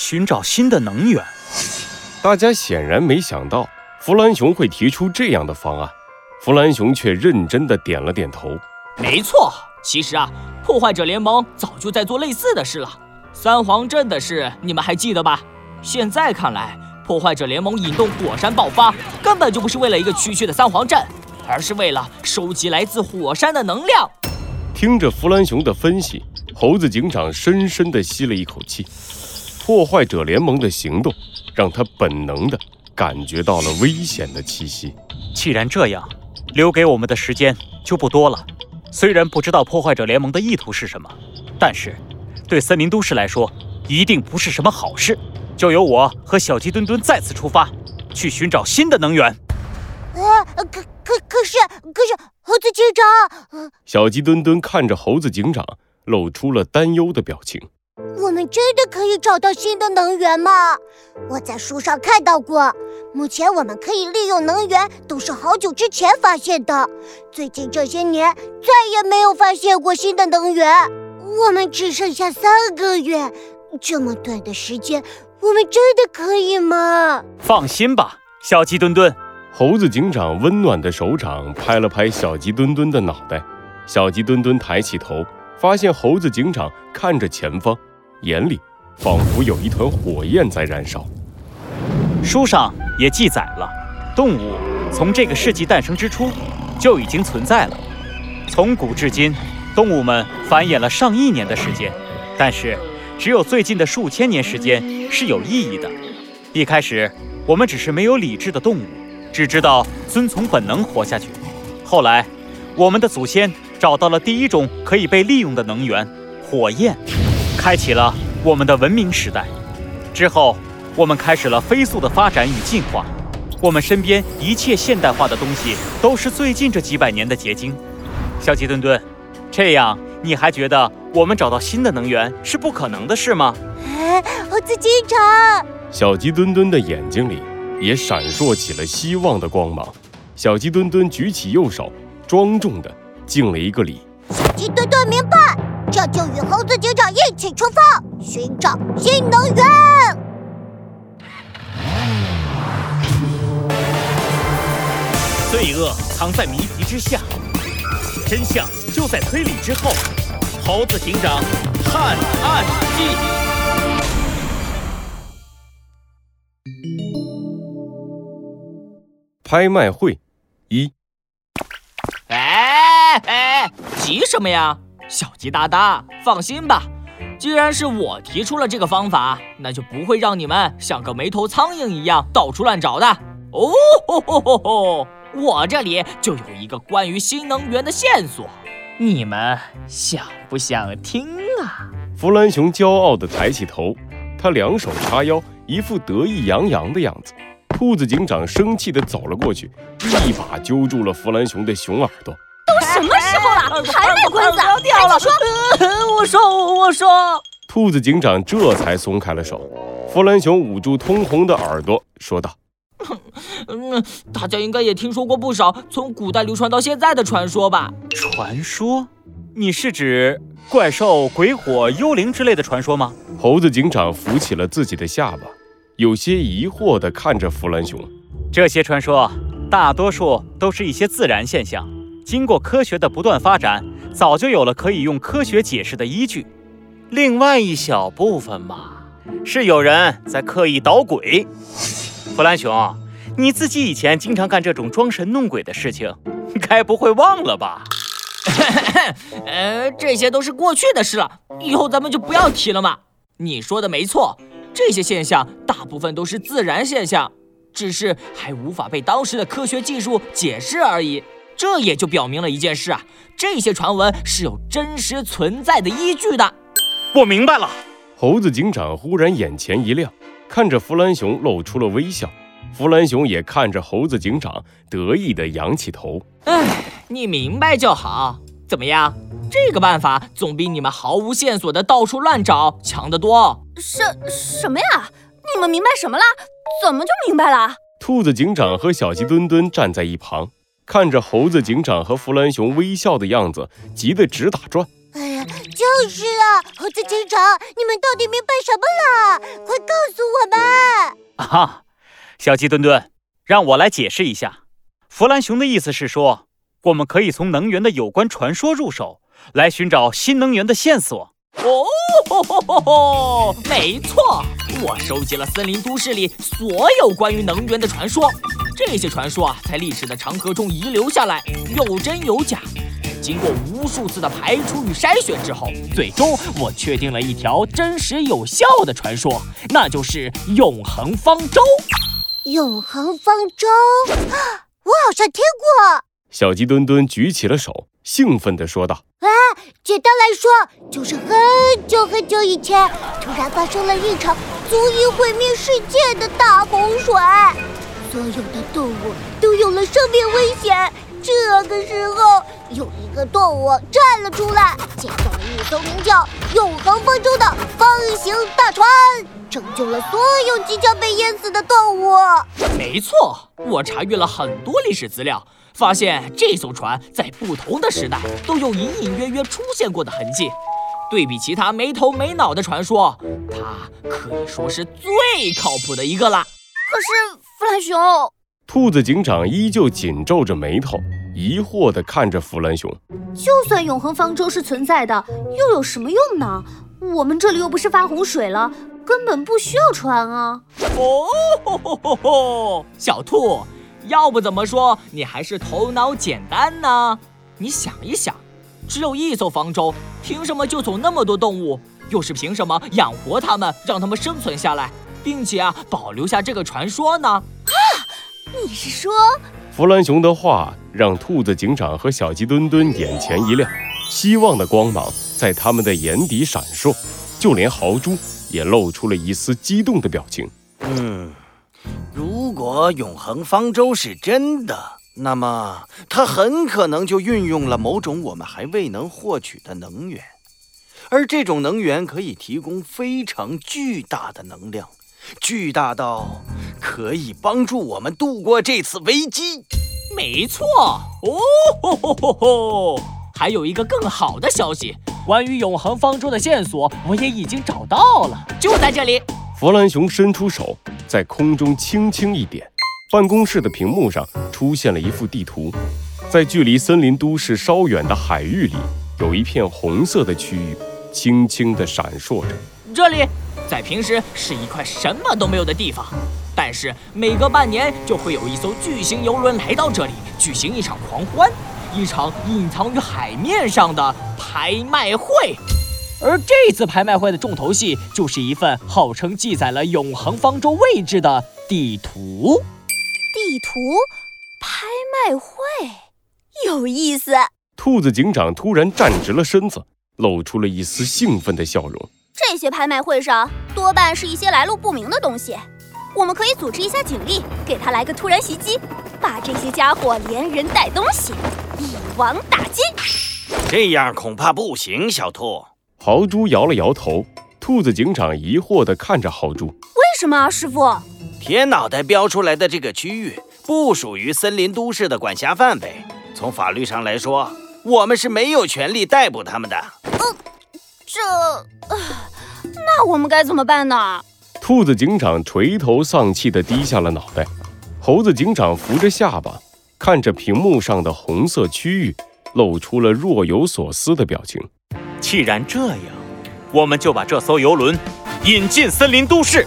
寻找新的能源。大家显然没想到弗兰熊会提出这样的方案，弗兰熊却认真地点了点头。没错，其实啊，破坏者联盟早就在做类似的事了。三皇镇的事你们还记得吧？现在看来，破坏者联盟引动火山爆发，根本就不是为了一个区区的三皇镇，而是为了收集来自火山的能量。听着弗兰熊的分析，猴子警长深深地吸了一口气。破坏者联盟的行动让他本能地感觉到了危险的气息。既然这样，留给我们的时间就不多了。虽然不知道破坏者联盟的意图是什么，但是对森林都市来说一定不是什么好事。就由我和小鸡墩墩再次出发，去寻找新的能源。可是猴子警长小鸡墩墩看着猴子警长露出了担忧的表情。我们真的可以找到新的能源吗？我在书上看到过，目前我们可以利用能源都是好久之前发现的，最近这些年再也没有发现过新的能源。我们只剩下3个月，这么短的时间，我们真的可以吗？放心吧，小鸡墩墩。猴子警长温暖的手掌拍了拍小鸡墩墩的脑袋，小鸡墩墩抬起头，发现猴子警长看着前方，眼里仿佛有一团火焰在燃烧。书上也记载了，动物从这个世纪诞生之初就已经存在了。从古至今，动物们繁衍了上亿年的时间，但是只有最近的数千年时间是有意义的。一开始，我们只是没有理智的动物，只知道遵从本能活下去。后来，我们的祖先找到了第一种可以被利用的能源——火焰，开启了我们的文明时代。之后，我们开始了飞速的发展与进化。我们身边一切现代化的东西都是最近这几百年的结晶。小鸡墩墩，这样你还觉得我们找到新的能源是不可能的事吗？猴子警长，小鸡墩墩的眼睛里也闪烁起了希望的光芒。小鸡墩墩举起右手，庄重地敬了一个礼。小鸡墩墩明白，这就与猴子警长一起出发，寻找新能源。罪恶藏在谜题之下，真相就在推理之后。猴子警长探案记。拍卖会1。急什么呀，小鸡大大，放心吧，既然是我提出了这个方法，那就不会让你们像个没头苍蝇一样到处乱找的。我这里就有一个关于新能源的线索，你们想不想听啊？弗兰熊骄傲地抬起头，他两手叉腰，一副得意洋洋的样子。兔子警长生气地走了过去，一把揪住了弗兰熊的熊耳朵。都什么时候了，还卖关子？赶紧说！我说。兔子警长这才松开了手。弗兰熊捂住通红的耳朵，说道。大家应该也听说过不少从古代流传到现在的传说吧？传说？你是指怪兽、鬼火、幽灵之类的传说吗？猴子警长扶起了自己的下巴，有些疑惑地看着弗兰熊。这些传说大多数都是一些自然现象，经过科学的不断发展，早就有了可以用科学解释的依据。另外一小部分嘛，是有人在刻意捣鬼。弗兰熊，你自己以前经常干这种装神弄鬼的事情，该不会忘了吧？这些都是过去的事了，以后咱们就不要提了嘛。你说的没错，这些现象大部分都是自然现象，只是还无法被当时的科学技术解释而已。这也就表明了一件事啊，这些传闻是有真实存在的依据的。我明白了。猴子警长忽然眼前一亮，看着弗兰熊露出了微笑，弗兰熊也看着猴子警长，得意地扬起头。你明白就好。怎么样，这个办法总比你们毫无线索的到处乱找强得多。什么呀？你们明白什么了？怎么就明白了？兔子警长和小鸡墩墩站在一旁，看着猴子警长和弗兰熊微笑的样子，急得直打转。就是啊，猴子警长，你们到底明白什么了？快告啊，小鸡墩墩，让我来解释一下。弗兰熊的意思是说，我们可以从能源的有关传说入手，来寻找新能源的线索。哦，没错，我收集了森林都市里所有关于能源的传说，这些传说啊，在历史的长河中遗留下来，有真有假。经过无数次的排除与筛选之后，最终我确定了一条真实有效的传说，那就是永恒方舟。永恒方舟，我好像听过。小鸡墩墩举起了手，兴奋地说道：“啊，简单来说，就是很久很久以前，突然发生了一场足以毁灭世界的大洪水，所有的动物都有了生命危险。”这个时候，有一个动物站了出来，建造了一艘名叫“永恒方舟”的方形大船，拯救了所有即将被淹死的动物。没错，我查阅了很多历史资料，发现这艘船在不同的时代都有隐隐约约出现过的痕迹。对比其他没头没脑的传说，它可以说是最靠谱的一个了。可是，弗兰熊。兔子警长依旧紧皱着眉头，疑惑地看着弗兰熊。就算永恒方舟是存在的，又有什么用呢？我们这里又不是发洪水了，根本不需要船啊。小兔，要不怎么说你还是头脑简单呢？你想一想，只有一艘方舟，凭什么救走那么多动物？又是凭什么养活它们，让它们生存下来，并且啊，保留下这个传说呢？你是说？弗兰熊的话让兔子警长和小鸡墩墩眼前一亮，希望的光芒在他们的眼底闪烁，就连豪猪也露出了一丝激动的表情。如果永恒方舟是真的，那么它很可能就运用了某种我们还未能获取的能源，而这种能源可以提供非常巨大的能量，巨大到可以帮助我们度过这次危机。没错，还有一个更好的消息，关于永恒方舟的线索我也已经找到了，就在这里。弗兰熊伸出手，在空中轻轻一点，办公室的屏幕上出现了一幅地图，在距离森林都市稍远的海域里，有一片红色的区域轻轻地闪烁着。这里在平时是一块什么都没有的地方，但是每隔半年就会有一艘巨型游轮来到这里，举行一场狂欢，一场隐藏于海面上的拍卖会。而这次拍卖会的重头戏就是一份号称记载了永恒方舟位置的地图。地图？拍卖会？有意思。兔子警长突然站直了身子，露出了一丝兴奋的笑容。这些拍卖会上多半是一些来路不明的东西，我们可以组织一下警力，给他来个突然袭击，把这些家伙连人带东西一网打尽。这样恐怕不行，小兔。豪猪摇了摇头，兔子警长疑惑地看着豪猪。为什么啊，师傅？铁脑袋标出来的这个区域不属于森林都市的管辖范围，从法律上来说，我们是没有权利逮捕他们的。那我们该怎么办呢？兔子警长垂头丧气地低下了脑袋。猴子警长扶着下巴，看着屏幕上的红色区域，露出了若有所思的表情。既然这样，我们就把这艘游轮引进森林都市。